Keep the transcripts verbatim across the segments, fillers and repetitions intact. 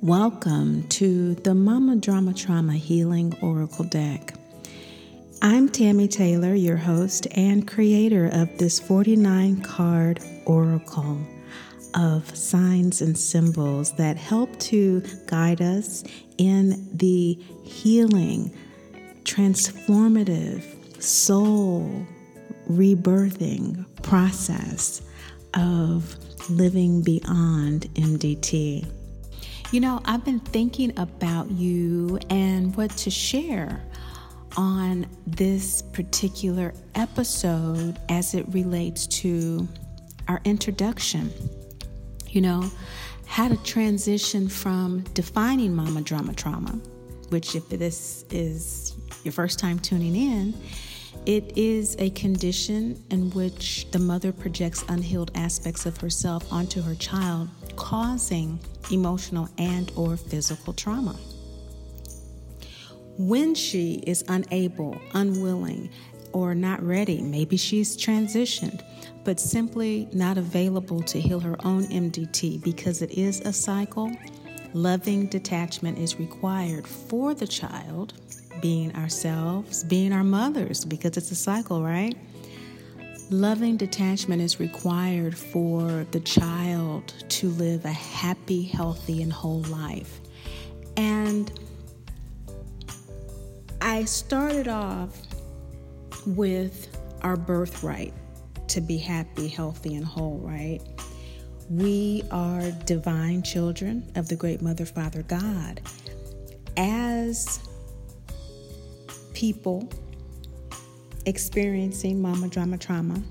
Welcome to the Mama Drama Trauma Healing Oracle Deck. I'm Tammy Taylor, your host and creator of this forty-nine card oracle of signs and symbols that help to guide us in the healing, transformative, soul rebirthing process of living beyond M D T. You know, I've been thinking about you and what to share on this particular episode as it relates to our introduction. You know, how to transition from defining mama drama trauma, which if this is your first time tuning in, it is a condition in which the mother projects unhealed aspects of herself onto her child, causing emotional and or physical trauma. When she is unable, unwilling, or not ready, maybe she's transitioned, but simply not available to heal her own M D T because it is a cycle, loving detachment is required for the child, being ourselves, being our mothers, because it's a cycle, right? Loving detachment is required for the child to live a happy, healthy, and whole life. And I started off with our birthright to be happy, healthy, and whole, right? We are divine children of the great Mother, Father, God. As people experiencing mama drama trauma,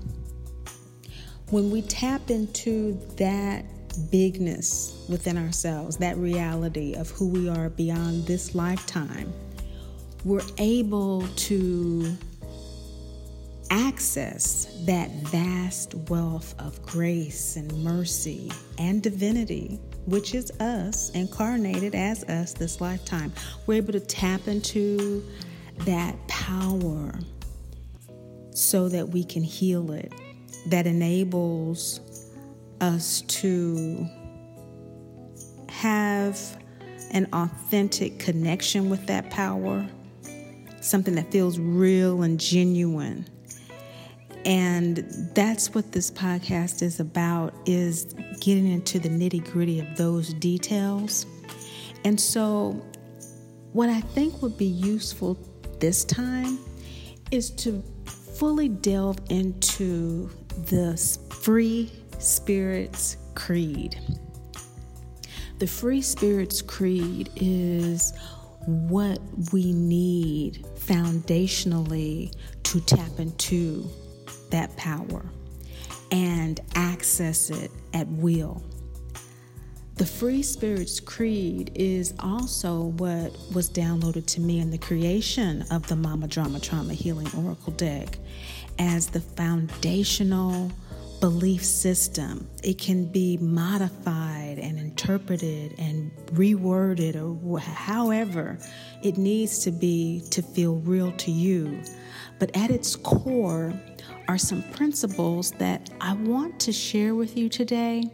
when we tap into that bigness within ourselves, that reality of who we are beyond this lifetime, we're able to access that vast wealth of grace and mercy and divinity, which is us, incarnated as us this lifetime. We're able to tap into that power so that we can heal it. That enables us to have an authentic connection with that power, something that feels real and genuine. And that's what this podcast is about, is getting into the nitty-gritty of those details. And so what I think would be useful this time is to fully delve into the Free Spirit's Creed. The Free Spirit's Creed is what we need foundationally to tap into that power and access it at will. The Free Spirit's Creed is also what was downloaded to me in the creation of the Mama Drama Trauma Healing Oracle Deck as the foundational belief system. It can be modified and interpreted and reworded or however it needs to be to feel real to you. But at its core are some principles that I want to share with you today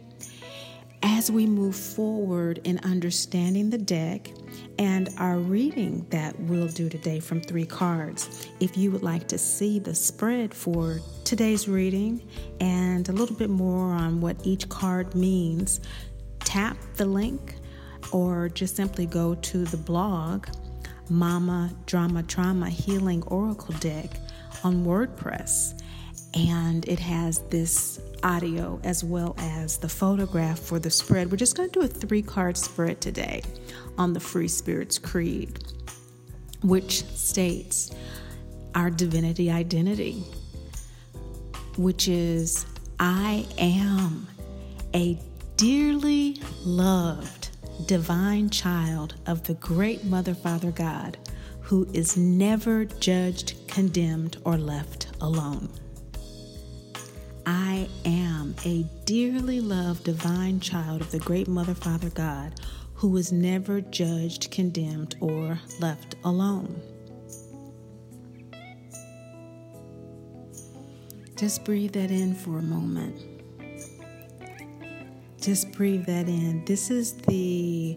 as we move forward in understanding the deck and our reading that we'll do today from three cards. If you would like to see the spread for today's reading and a little bit more on what each card means, tap the link or just simply go to the blog, Mama Drama Trauma Healing Oracle Deck on WordPress. And it has this audio as well as the photograph for the spread. We're just going to do a three-card spread today on the Free Spirit's Creed, which states our divinity identity, which is I am a dearly loved divine child of the great Mother, Father, God, who is never judged, condemned, or left alone. I am a dearly loved divine child of the great Mother, Father, God, who is never judged, condemned, or left alone. Just breathe that in for a moment. Just breathe that in. This is the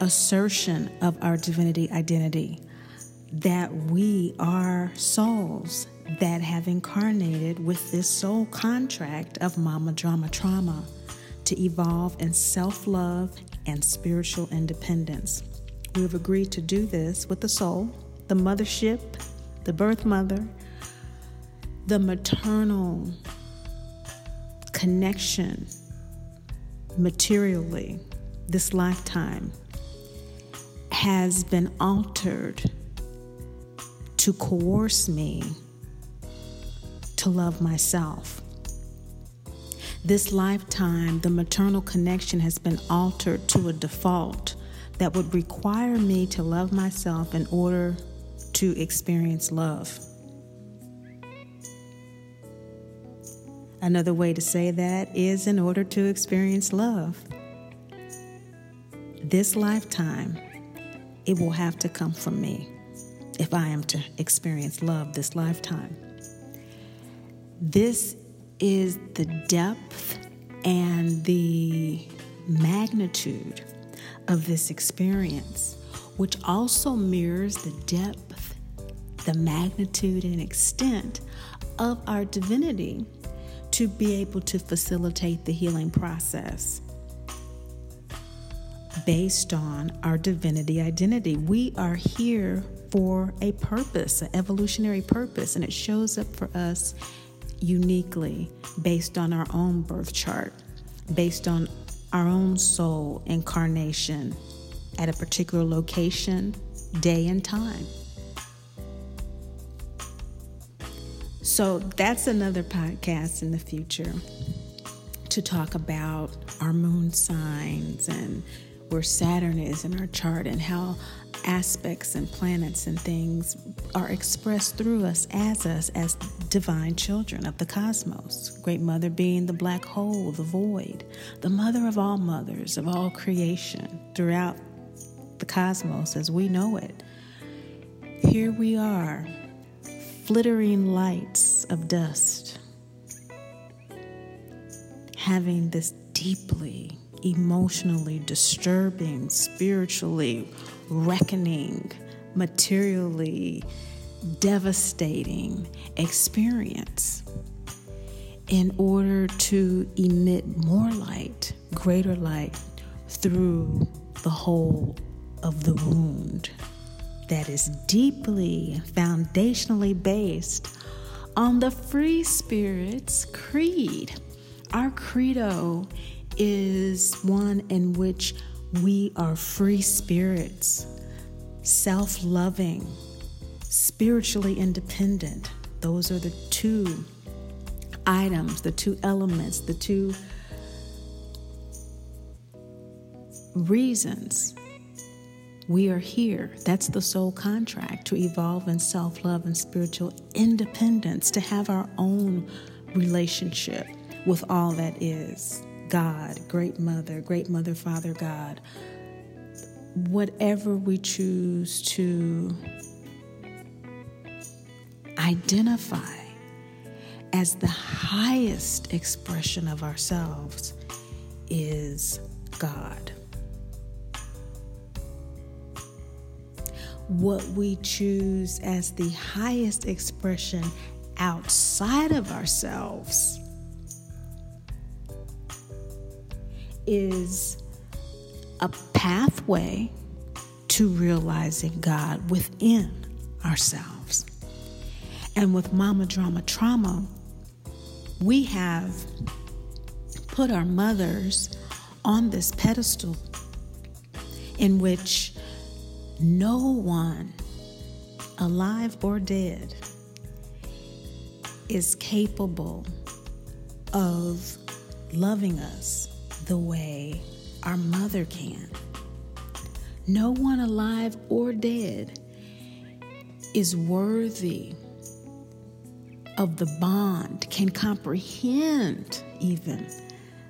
assertion of our divinity identity, that we are souls that have incarnated with this soul contract of Mama Drama Trauma to evolve in self-love and spiritual independence. We have agreed to do this with the soul, the mothership, the birth mother, the maternal connection materially this lifetime has been altered to coerce me to love myself. This lifetime, the maternal connection has been altered to a default that would require me to love myself in order to experience love. Another way to say that is in order to experience love. This lifetime, it will have to come from me if I am to experience love this lifetime. This is the depth and the magnitude of this experience, which also mirrors the depth, the magnitude, and extent of our divinity to be able to facilitate the healing process based on our divinity identity. We are here for a purpose, an evolutionary purpose, and it shows up for us uniquely based on our own birth chart, based on our own soul incarnation at a particular location, day, and time. So that's another podcast in the future to talk about our moon signs and where Saturn is in our chart and how aspects and planets and things are expressed through us as us as divine children of the cosmos. Great Mother being the black hole, the void, the mother of all mothers, of all creation throughout the cosmos as we know it. Here we are, flittering lights of dust, having this deeply emotionally disturbing, spiritually reckoning, materially devastating experience in order to emit more light, greater light through the whole of the wound that is deeply, foundationally based on the Free Spirit's Creed. Our credo is one in which we are free spirits, self-loving, spiritually independent. Those are the two items, the two elements, the two reasons we are here. That's the soul contract, to evolve in self-love and spiritual independence, to have our own relationship with all that is. God, Great Mother, Great Mother, Father God, whatever we choose to identify as the highest expression of ourselves is God. What we choose as the highest expression outside of ourselves is a pathway to realizing God within ourselves. And with Mama Drama Trauma, we have put our mothers on this pedestal in which no one, alive or dead, is capable of loving us the way our mother can. No one alive or dead is worthy of the bond, can comprehend even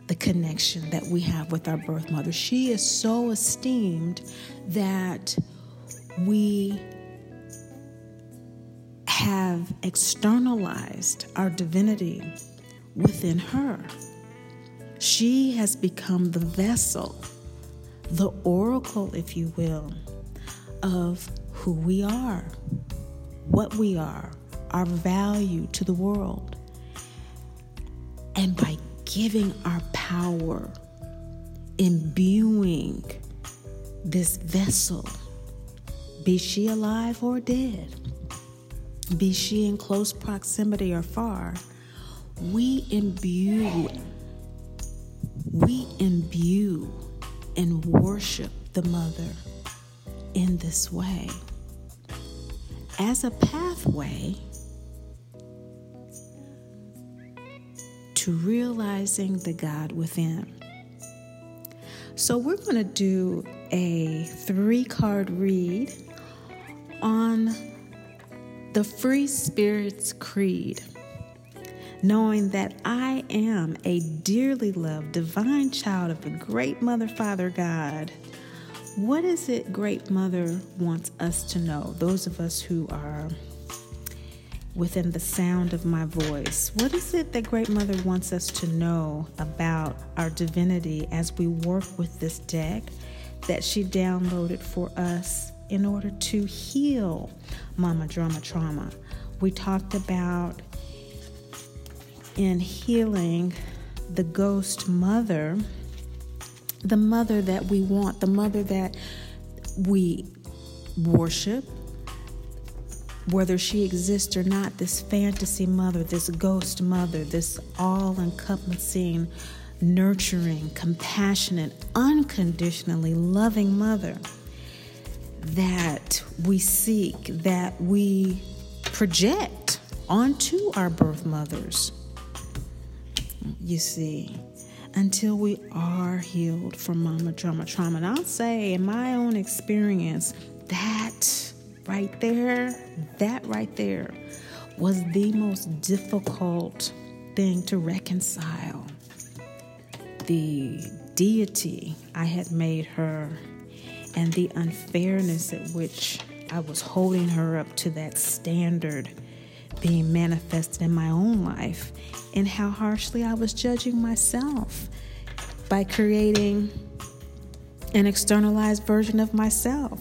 the connection that we have with our birth mother. She is so esteemed that we have externalized our divinity within her. She has become the vessel the oracle, if you will, of who we are, what we are, our value to the world. And by giving our power, imbuing this vessel, be she alive or dead, be she in close proximity or far, we imbue, we imbue and worship the mother in this way as a pathway to realizing the God within. So we're going to do a three-card read on the Free Spirit's Creed, knowing that I am a dearly loved, divine child of the great Mother, Father, God. What is it Great Mother wants us to know? Those of us who are within the sound of my voice, what is it that Great Mother wants us to know about our divinity as we work with this deck that she downloaded for us in order to heal Mama Drama Trauma? We talked about in healing the ghost mother, the mother that we want, the mother that we worship, whether she exists or not, this fantasy mother, this ghost mother, this all-encompassing, nurturing, compassionate, unconditionally loving mother that we seek, that we project onto our birth mothers, you see, until we are healed from Mama Drama Trauma. And I'll say, in my own experience, that right there, that right there was the most difficult thing to reconcile. The deity I had made her and the unfairness at which I was holding her up to that standard being manifested in my own life, and how harshly I was judging myself by creating an externalized version of myself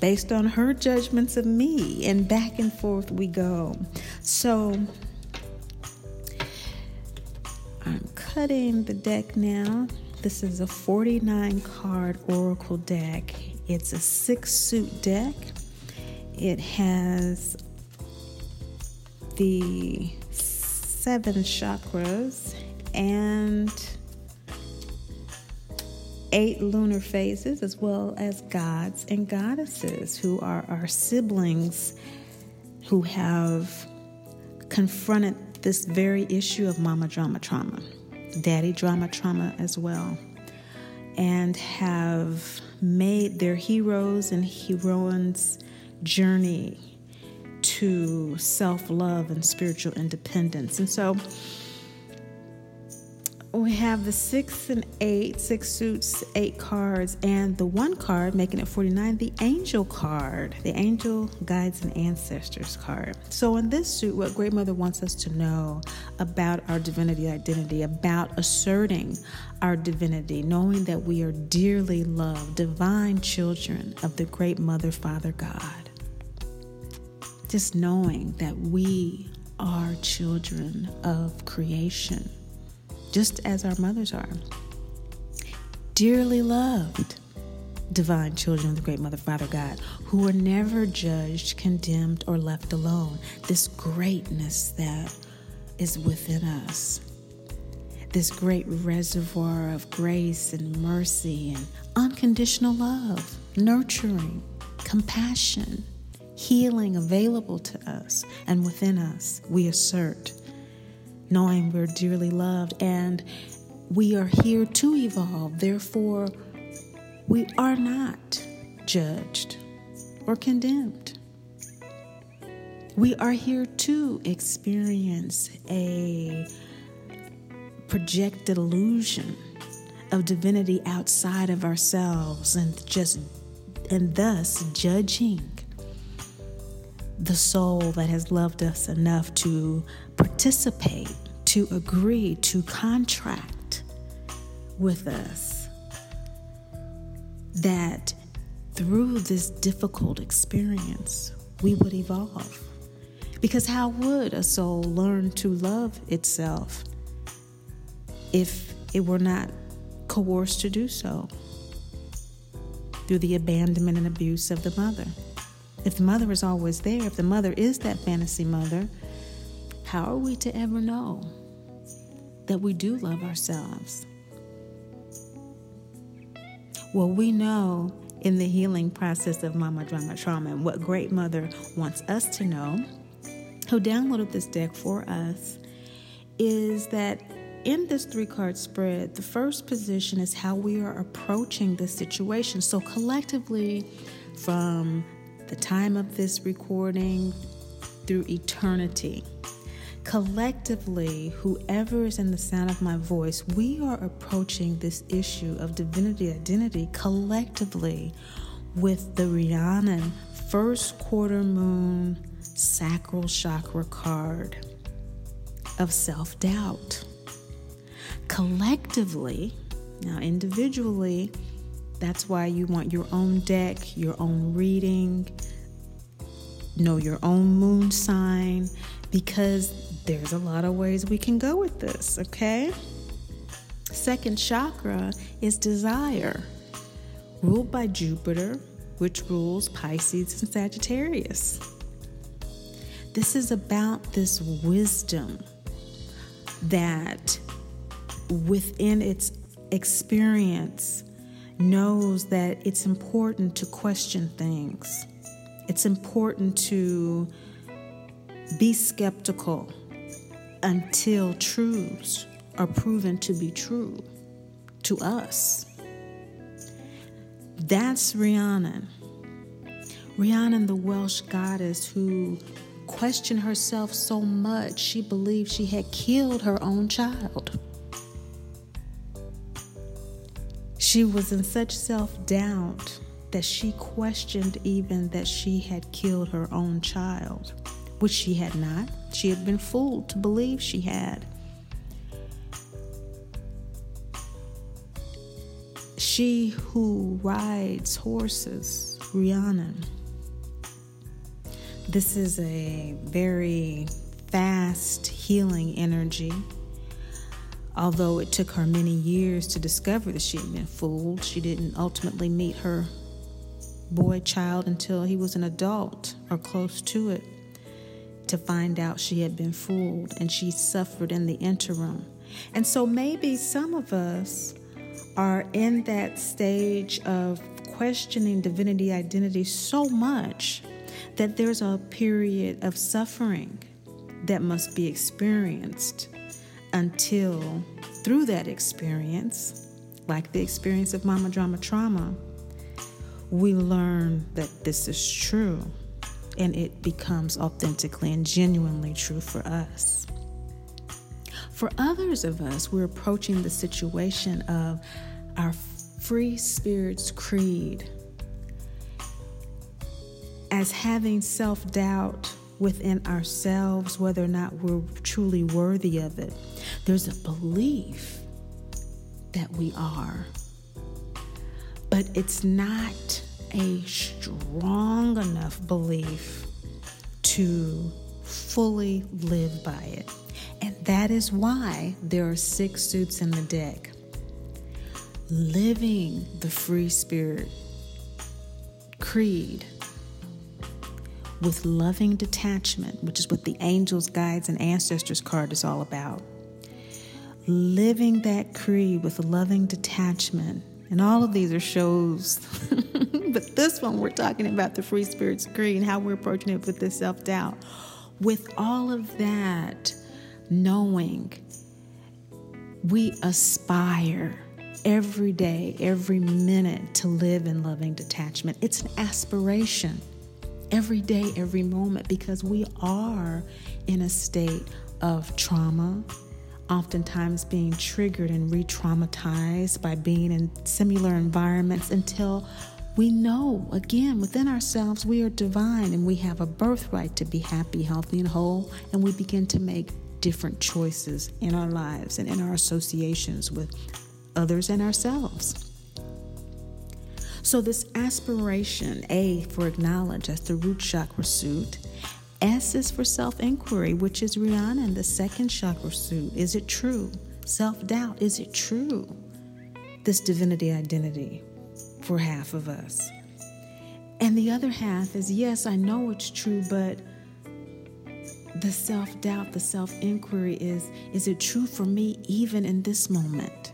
based on her judgments of me, and back and forth we go. So I'm cutting the deck now. This is a forty-nine card oracle deck. It's a six suit deck. It has the seven chakras and eight lunar phases, as well as gods and goddesses who are our siblings who have confronted this very issue of Mama Drama Trauma, Daddy Drama Trauma as well, and have made their heroes and heroines' journey to self-love and spiritual independence. And so we have the six and eight, six suits, eight cards, and the one card, making it forty-nine, the angel card, the angel guides and ancestors card. So in this suit, what Great Mother wants us to know about our divinity identity, about asserting our divinity, knowing that we are dearly loved, divine children of the Great Mother, Father, God. Just knowing that we are children of creation, just as our mothers are. Dearly loved, divine children of the Great Mother, Father, God, who are never judged, condemned, or left alone. This greatness that is within us, this great reservoir of grace and mercy and unconditional love, nurturing, compassion, healing available to us and within us, we assert, knowing we're dearly loved and we are here to evolve. Therefore, we are not judged or condemned. We are here to experience a projected illusion of divinity outside of ourselves, and just and thus judging the soul that has loved us enough to participate, to agree, to contract with us that through this difficult experience, we would evolve. Because how would a soul learn to love itself if it were not coerced to do so through the abandonment and abuse of the mother? If the mother is always there, if the mother is that fantasy mother, how are we to ever know that we do love ourselves? Well, we know in the healing process of Mama Drama Trauma and what Great Mother wants us to know, who downloaded this deck for us, is that in this three-card spread, the first position is how we are approaching the situation. So collectively, from the time of this recording through eternity, collectively, whoever is in the sound of my voice, we are approaching this issue of divinity identity collectively with the Rhiannon first quarter moon sacral chakra card of self-doubt. Collectively, now individually, that's why you want your own deck, your own reading, know your own moon sign, because there's a lot of ways we can go with this, okay? Second chakra is desire, ruled by Jupiter, which rules Pisces and Sagittarius. This is about this wisdom that within its experience knows that it's important to question things. It's important to be skeptical until truths are proven to be true to us. That's Rhiannon. Rhiannon, the Welsh goddess who questioned herself so much she believed she had killed her own child. She was in such self-doubt that she questioned even that she had killed her own child, which she had not. She had been fooled to believe she had. She who rides horses, Rhiannon. This is a very fast healing energy. Although it took her many years to discover that she had been fooled, she didn't ultimately meet her boy child until he was an adult or close to it to find out she had been fooled, and she suffered in the interim. And so maybe some of us are in that stage of questioning divinity identity so much that there's a period of suffering that must be experienced until through that experience, like the experience of Mama Drama Trauma, we learn that this is true and it becomes authentically and genuinely true for us. For others of us, we're approaching the situation of our Free Spirit's Creed as having self-doubt within ourselves, whether or not we're truly worthy of it. There's a belief that we are, but it's not a strong enough belief to fully live by it. And that is why there are six suits in the deck. Living the Free Spirit Creed with loving detachment, which is what the Angels, Guides, and Ancestors card is all about. Living that creed with loving detachment. And all of these are shows, but this one we're talking about the Free Spirit's Creed and how we're approaching it with this self-doubt. With all of that knowing, we aspire every day, every minute to live in loving detachment. It's an aspiration. Every day, every moment, because we are in a state of trauma, oftentimes being triggered and re-traumatized by being in similar environments until we know, again, within ourselves, we are divine and we have a birthright to be happy, healthy, and whole, and we begin to make different choices in our lives and in our associations with others and ourselves. So this aspiration, A for acknowledge, that's the root chakra suit. S is for self-inquiry, which is Rhiannon, the second chakra suit. Is it true? Self-doubt, is it true? This divinity identity for half of us. And the other half is, yes, I know it's true, but the self-doubt, the self-inquiry is, is it true for me even in this moment?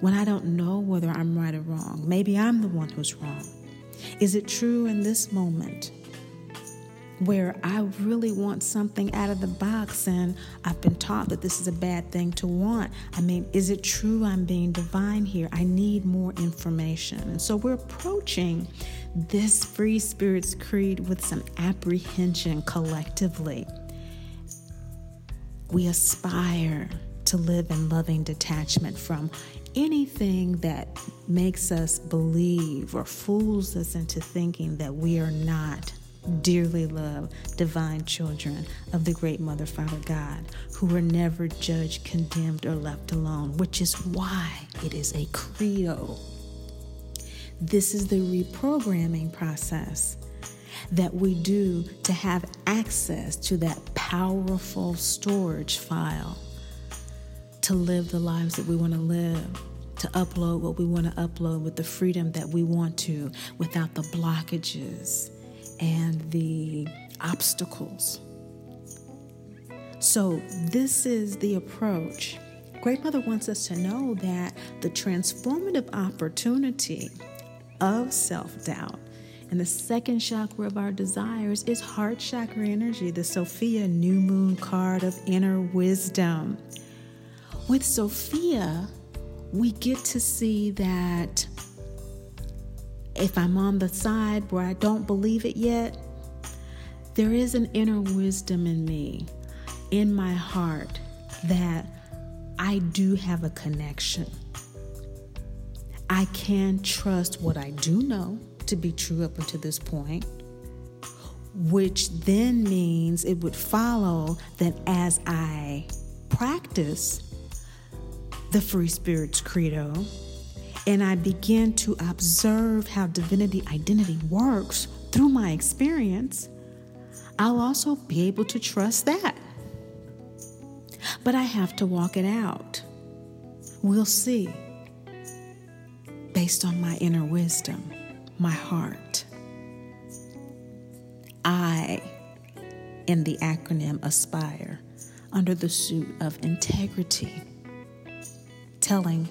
When I don't know whether I'm right or wrong. Maybe I'm the one who's wrong. Is it true in this moment where I really want something out of the box and I've been taught that this is a bad thing to want? I mean, is it true I'm being divine here? I need more information. And so we're approaching this Free Spirit's Creed with some apprehension collectively. We aspire to live in loving detachment from anything that makes us believe or fools us into thinking that we are not dearly loved, divine children of the great Mother, Father, God, who were never judged, condemned, or left alone, which is why it is a credo. This is the reprogramming process that we do to have access to that powerful storage file to live the lives that we want to live, to upload what we want to upload with the freedom that we want to, without the blockages and the obstacles. So this is the approach. Great Mother wants us to know that the transformative opportunity of self-doubt and the second chakra of our desires is heart chakra energy, the Sophia New Moon card of inner wisdom. With Sophia, we get to see that if I'm on the side where I don't believe it yet, there is an inner wisdom in me, in my heart, that I do have a connection. I can trust what I do know to be true up until this point, which then means it would follow that as I practice the Free Spirit's Credo, and I begin to observe how divinity identity works through my experience, I'll also be able to trust that. But I have to walk it out. We'll see, based on my inner wisdom, my heart. I, in the acronym, aspire under the suit of integrity, telling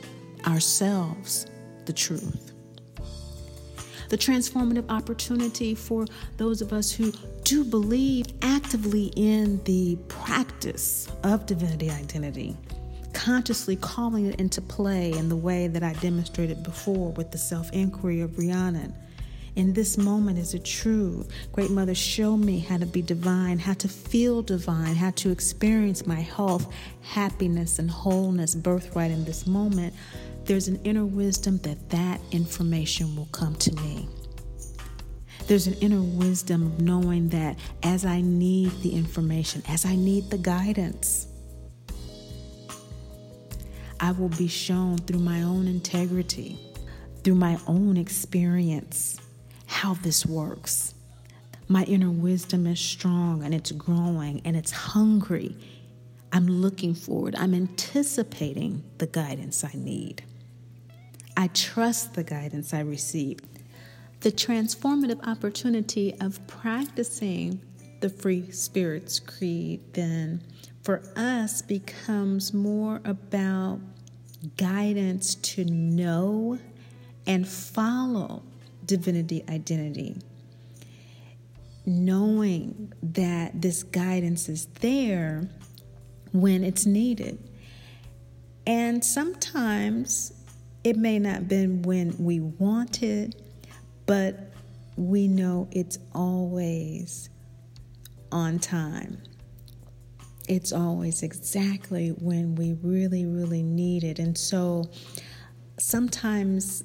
ourselves the truth. The transformative opportunity for those of us who do believe actively in the practice of divinity identity, consciously calling it into play in the way that I demonstrated before with the self-inquiry of Rhiannon. In this moment, is it true? Great Mother, show me how to be divine, how to feel divine, how to experience my health, happiness, and wholeness birthright in this moment. There's an inner wisdom that that information will come to me. There's an inner wisdom of knowing that as I need the information, as I need the guidance, I will be shown through my own integrity, through my own experience, how this works. My inner wisdom is strong and it's growing and it's hungry. I'm looking forward. I'm anticipating the guidance I need. I trust the guidance I receive. The transformative opportunity of practicing the Free Spirit's Creed then for us becomes more about guidance to know and follow divinity identity, knowing that this guidance is there when it's needed. And sometimes it may not have been when we want it, but we know it's always on time. It's always exactly when we really, really need it. And so sometimes,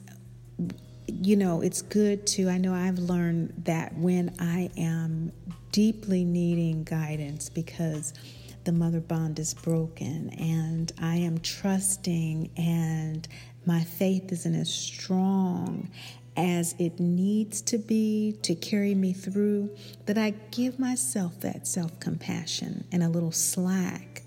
you know, it's good to, I know I've learned that when I am deeply needing guidance because the mother bond is broken and I am trusting and My faith isn't as strong as it needs to be to carry me through, that I give myself that self-compassion and a little slack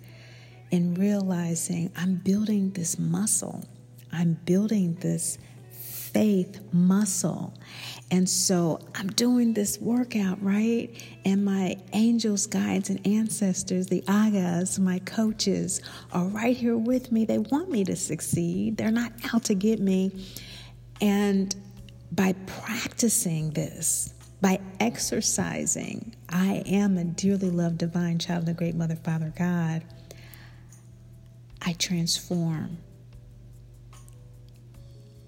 in realizing I'm building this muscle. I'm building this faith muscle. And so I'm doing this workout, right? And my angels, guides, and ancestors, the agas, my coaches, are right here with me. They want me to succeed. They're not out to get me. And by practicing this, by exercising, I am a dearly loved divine child of the great Mother, Father, God. I transform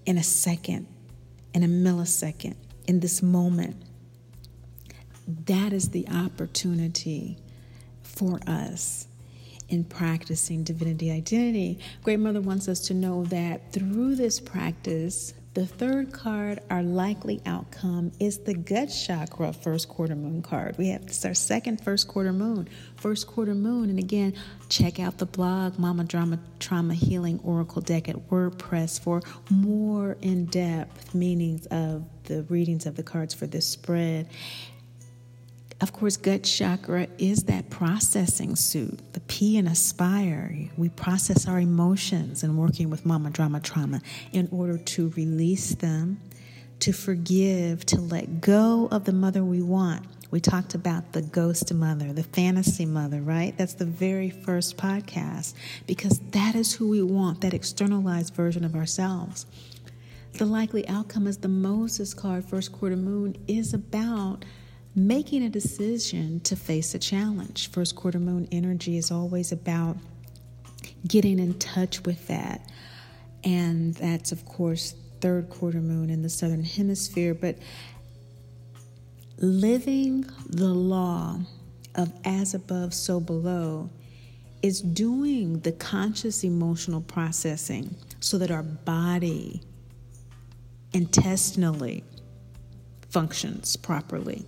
in a second, in a millisecond, in this moment. That is the opportunity for us in practicing divinity identity. Great Mother wants us to know that through this practice, the third card, our likely outcome, is the gut chakra first quarter moon card. We have this, our second first quarter moon, first quarter moon. And again, check out the blog, Mama Drama Trauma Healing Oracle Deck at WordPress for more in-depth meanings of the readings of the cards for this spread. Of course, gut chakra is that processing suit, the P in aspire. We process our emotions in working with Mama Drama Trauma in order to release them, to forgive, to let go of the mother we want. We talked about the ghost mother, the fantasy mother, right? That's the very first podcast, because that is who we want, that externalized version of ourselves. The likely outcome is the Moses card, first quarter moon, is about making a decision to face a challenge. First quarter moon energy is always about getting in touch with that. And that's, of course, third quarter moon in the southern hemisphere. But living the law of as above, so below is doing the conscious emotional processing so that our body intestinally functions properly.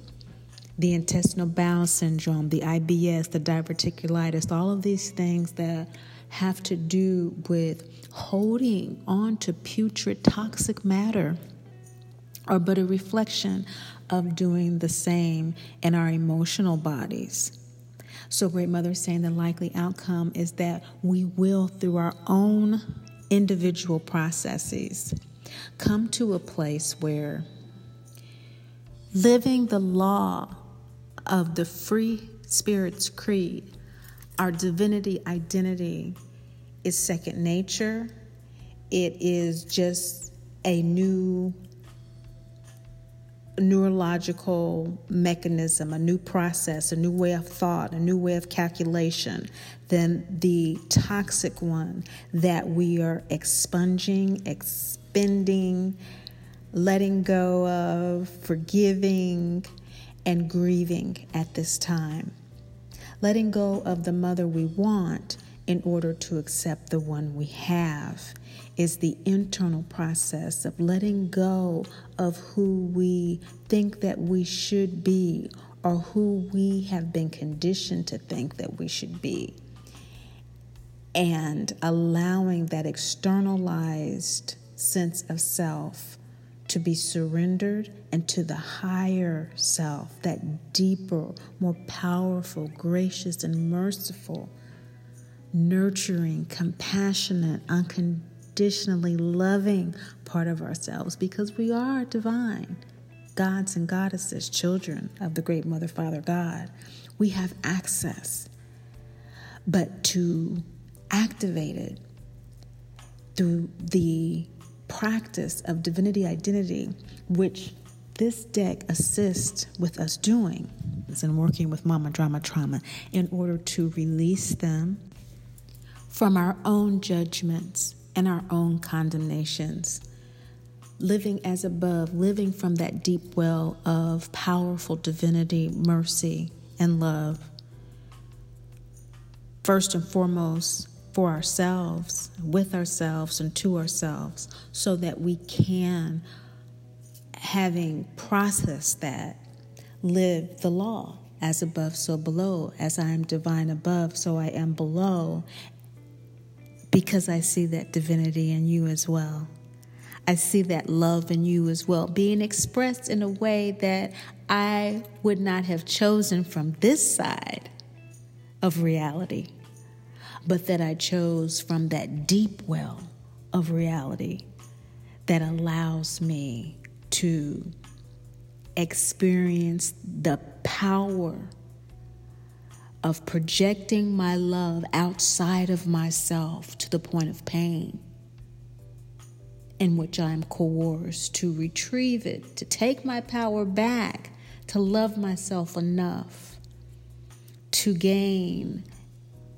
The intestinal bowel syndrome, the I B S, the diverticulitis, all of these things that have to do with holding on to putrid toxic matter are but a reflection of doing the same in our emotional bodies. So Great Mother is saying the likely outcome is that we will, through our own individual processes, come to a place where living the law of the Free Spirit's Creed, our divinity identity, is second nature. It is just a new neurological mechanism, a new process, a new way of thought, a new way of calculation than the toxic one that we are expunging, expending, letting go of, forgiving, and grieving at this time. Letting go of the mother we want in order to accept the one we have is the internal process of letting go of who we think that we should be or who we have been conditioned to think that we should be, and allowing that externalized sense of self to be surrendered and to the higher self, that deeper, more powerful, gracious and merciful, nurturing, compassionate, unconditionally loving part of ourselves, because we are divine, gods and goddesses, children of the great Mother, Father, God. We have access, but to activate it through the practice of divinity identity, which this deck assists with us doing, is in working with Mama Drama Trauma in order to release them from our own judgments and our own condemnations. Living as above, living from that deep well of powerful divinity, mercy, and love. First and foremost, for ourselves, with ourselves, and to ourselves, so that we can, having processed that, live the law as above, so below, as I am divine above, so I am below, because I see that divinity in you as well. I see that love in you as well, being expressed in a way that I would not have chosen from this side of reality, but that I chose from that deep well of reality that allows me to experience the power of projecting my love outside of myself to the point of pain, in which I am coerced to retrieve it, to take my power back, to love myself enough to gain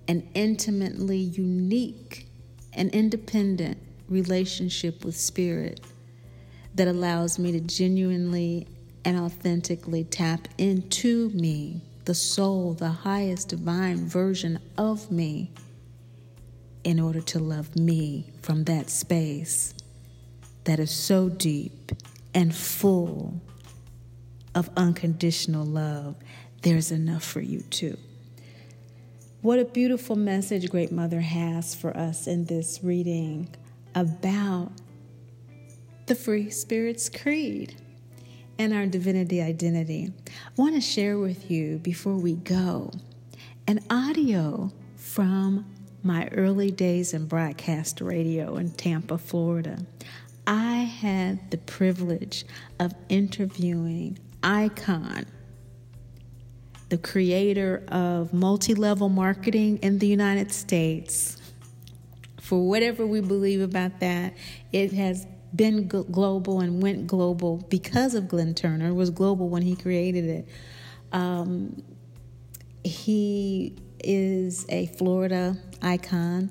an intimately unique and independent relationship with spirit that allows me to genuinely and authentically tap into me, the soul, the highest divine version of me, in order to love me from that space that is so deep and full of unconditional love. There's enough for you too. What a beautiful message Great Mother has for us in this reading about the Free Spirit's Creed and our divinity identity. I want to share with you before we go an audio from my early days in broadcast radio in Tampa, Florida. I had the privilege of interviewing Icon, the creator of multi-level marketing in the United States. For whatever we believe about that, it has been global and went global because of Glenn Turner. It was global when he created it. Um, he is a Florida icon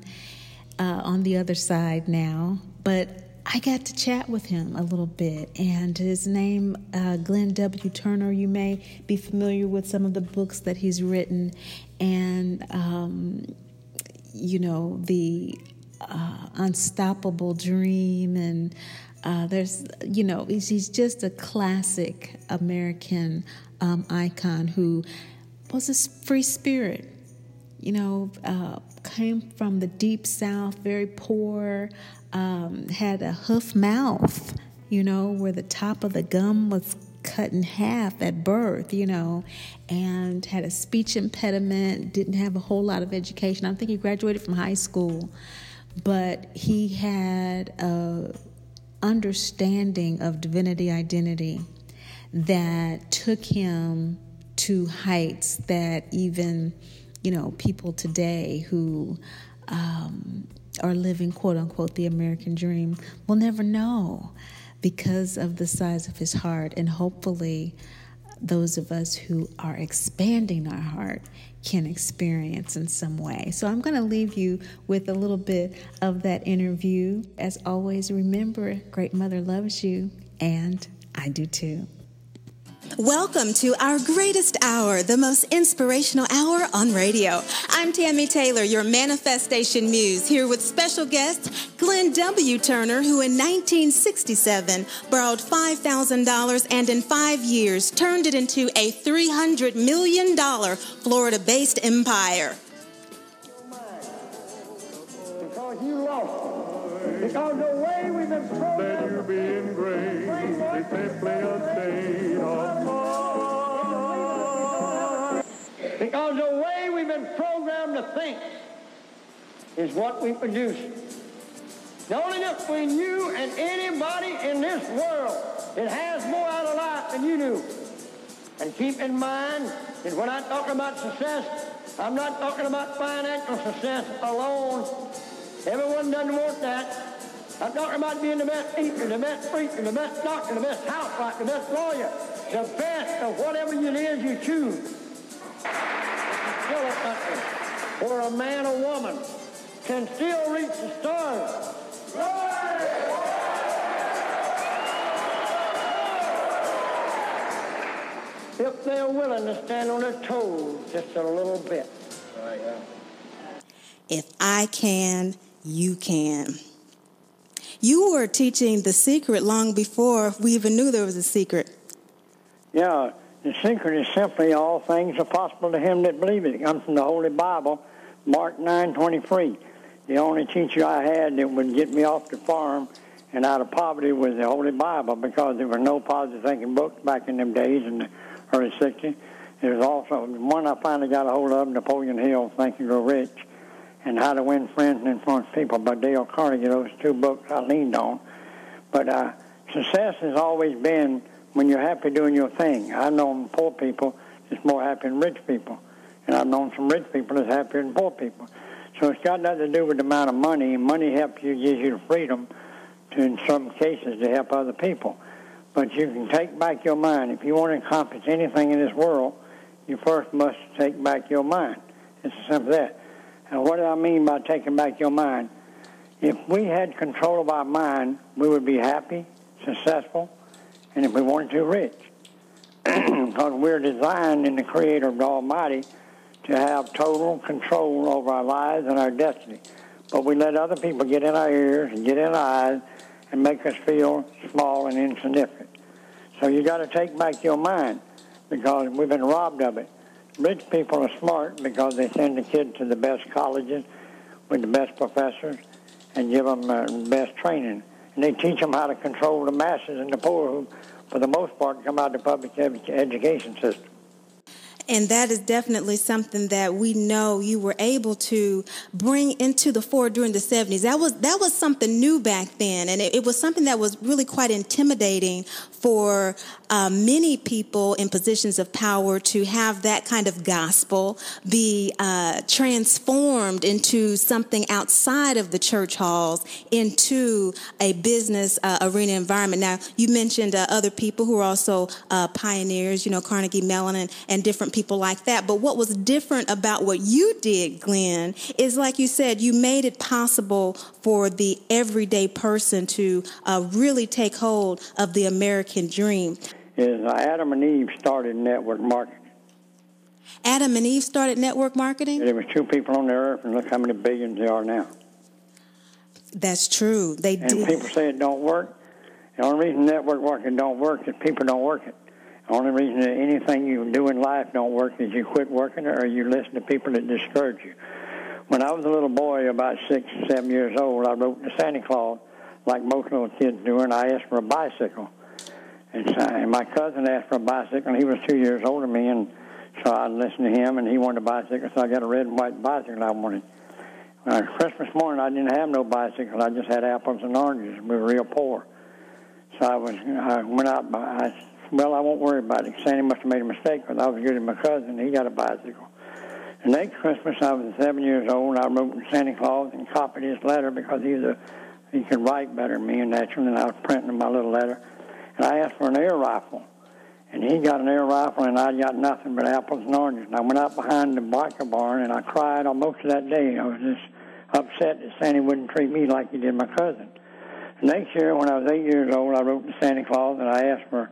uh, on the other side now, but I got to chat with him a little bit, and his name, uh, Glenn W. Turner, you may be familiar with some of the books that he's written, and, um, you know, the uh, Unstoppable Dream, and uh, there's, you know, he's, he's just a classic American um, icon who was a free spirit, you know, uh, came from the Deep South, very poor, Um, had a hoof mouth, you know, where the top of the gum was cut in half at birth, you know, and had a speech impediment, didn't have a whole lot of education. I think he graduated from high school, but he had a understanding of divinity identity that took him to heights that even, you know, people today who, um, are living, quote unquote, the American dream will never know because of the size of his heart. And hopefully those of us who are expanding our heart can experience in some way. So I'm going to leave you with a little bit of that interview. As always, remember, Great Mother loves you, and I do too. Welcome to our greatest hour, the most inspirational hour on radio. I'm Tammy Taylor, your manifestation muse, here with special guest Glenn W. Turner, who in nineteen sixty-seven borrowed five thousand dollars and in five years turned it into a three hundred million dollars Florida-based empire. Because you lost it. Because the way we've been thrown that you be engraved is simply a state of mind. Because the way we've been programmed to think is what we produce. The only difference between you and anybody in this world, it has more out of life than you do. And keep in mind that we're not talking about success. I'm not talking about financial success alone. Everyone doesn't want that. I'm talking about being the best eater, the best preacher, the best doctor, the best housewife, the best lawyer, the best of whatever it is you choose. Still a country where a man or woman can still reach the stars. If they're willing to stand on their toes just a little bit. If I can, you can. You were teaching the secret long before we even knew there was a secret. Yeah, the secret is simply all things are possible to him that believeth. It comes from the Holy Bible, Mark nine twenty-three. The only teacher I had that would get me off the farm and out of poverty was the Holy Bible, because there were no positive thinking books back in them days in the early sixties. There was also one I finally got a hold of, Napoleon Hill, Think and Grow Rich, and How to Win Friends and Influence People by Dale Carnegie. Those two books I leaned on. But uh, success has always been when you're happy doing your thing. I've known poor people that's more happy than rich people, and I've known some rich people that's happier than poor people. So it's got nothing to do with the amount of money. Money helps you, gives you the freedom to, in some cases, to help other people. But you can take back your mind. If you want to accomplish anything in this world, you first must take back your mind. It's as simple as that. Now, what do I mean by taking back your mind? If we had control of our mind, we would be happy, successful, and if we wanted to, rich. Because we're designed in the Creator of the Almighty to have total control over our lives and our destiny. But we let other people get in our ears and get in our eyes and make us feel small and insignificant. So you got to take back your mind, because we've been robbed of it. Rich people are smart because they send the kids to the best colleges with the best professors and give them uh, best training. And they teach them how to control the masses and the poor who, for the most part, come out of the public education system. And that is definitely something that we know you were able to bring into the fore during the seventies. That was that was something new back then, and it, it was something that was really quite intimidating for uh, many people in positions of power to have that kind of gospel be uh, transformed into something outside of the church halls, into a business uh, arena environment. Now, you mentioned uh, other people who are also uh, pioneers, you know, Carnegie Mellon and, and different people. people like that. But what was different about what you did, Glenn, is like you said, you made it possible for the everyday person to uh, really take hold of the American dream. Is Adam and Eve started network marketing. Adam and Eve started network marketing? There was two people on the earth, and look how many billions there are now. That's true. They and did. People say it don't work. The only reason network marketing don't work is people don't work it. The only reason that anything you do in life don't work is you quit working or you listen to people that discourage you. When I was a little boy, about six, seven years old, I wrote to Santa Claus, like most little kids do, and I asked for a bicycle. And, so, and my cousin asked for a bicycle, and he was two years older than me, and so I listened to him, and he wanted a bicycle, so I got a red and white bicycle I wanted. Uh, Christmas morning, I didn't have no bicycle. I just had apples and oranges. We were real poor. So I, was, I went out by... I, Well, I won't worry about it. Sandy must have made a mistake, because I was giving my cousin. He got a bicycle. The next Christmas, I was seven years old, and I wrote to Santa Claus and copied his letter, because he, was a, he could write better than me, and naturally, and I was printing my little letter. And I asked for an air rifle, and he got an air rifle, and I got nothing but apples and oranges. And I went out behind the biker barn, and I cried all most of that day. I was just upset that Sandy wouldn't treat me like he did my cousin. The next year, when I was eight years old, I wrote to Santa Claus, and I asked for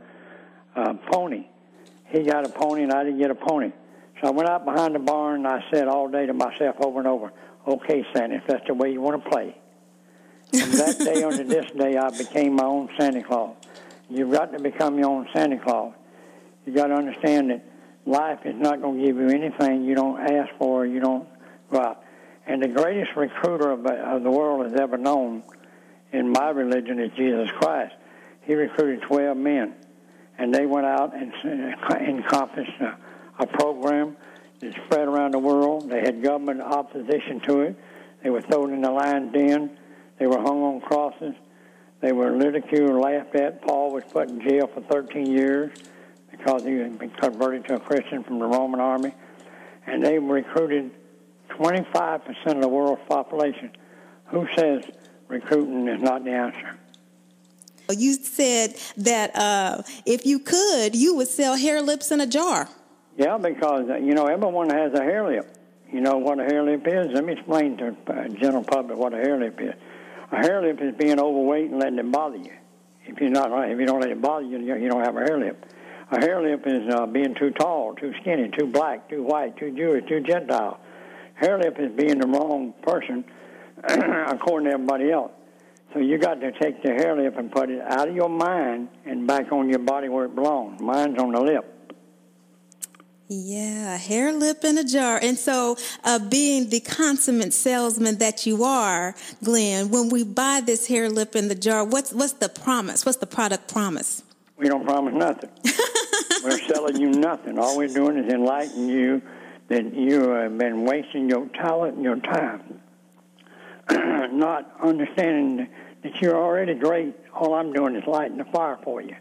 Uh, pony. He got a pony, and I didn't get a pony. So I went out behind the barn, and I said all day to myself over and over, okay, Santa, if that's the way you want to play. And that day on to this day, I became my own Santa Claus. You've got to become your own Santa Claus. You got to understand that life is not going to give you anything you don't ask for, you don't go out. And the greatest recruiter of, of the world has ever known in my religion is Jesus Christ. He recruited twelve men. And they went out and encompassed a, a program that spread around the world. They had government opposition to it. They were thrown in the lion's den. They were hung on crosses. They were ridiculed, laughed at. Paul was put in jail for thirteen years because he had been converted to a Christian from the Roman army. And they recruited twenty-five percent of the world's population. Who says recruiting is not the answer? You said that uh, if you could, you would sell hair lips in a jar. Yeah, because, you know, everyone has a hair lip. You know what a hair lip is? Let me explain to the general public what a hair lip is. A hair lip is being overweight and letting it bother you. If you're not, if you don't let it bother you, you don't have a hair lip. A hair lip is uh, being too tall, too skinny, too black, too white, too Jewish, too Gentile. Hair lip is being the wrong person according to everybody else. So you got to take the hair lip and put it out of your mind and back on your body where it belongs. Mine's on the lip. Yeah, hair, lip, and a jar. And so uh, being the consummate salesman that you are, Glenn, when we buy this hair, lip, and the jar, what's what's the promise? What's the product promise? We don't promise nothing. We're selling you nothing. All we're doing is enlightening you that you have been wasting your talent and your time, not understanding that you're already great. All I'm doing is lighting the fire for you.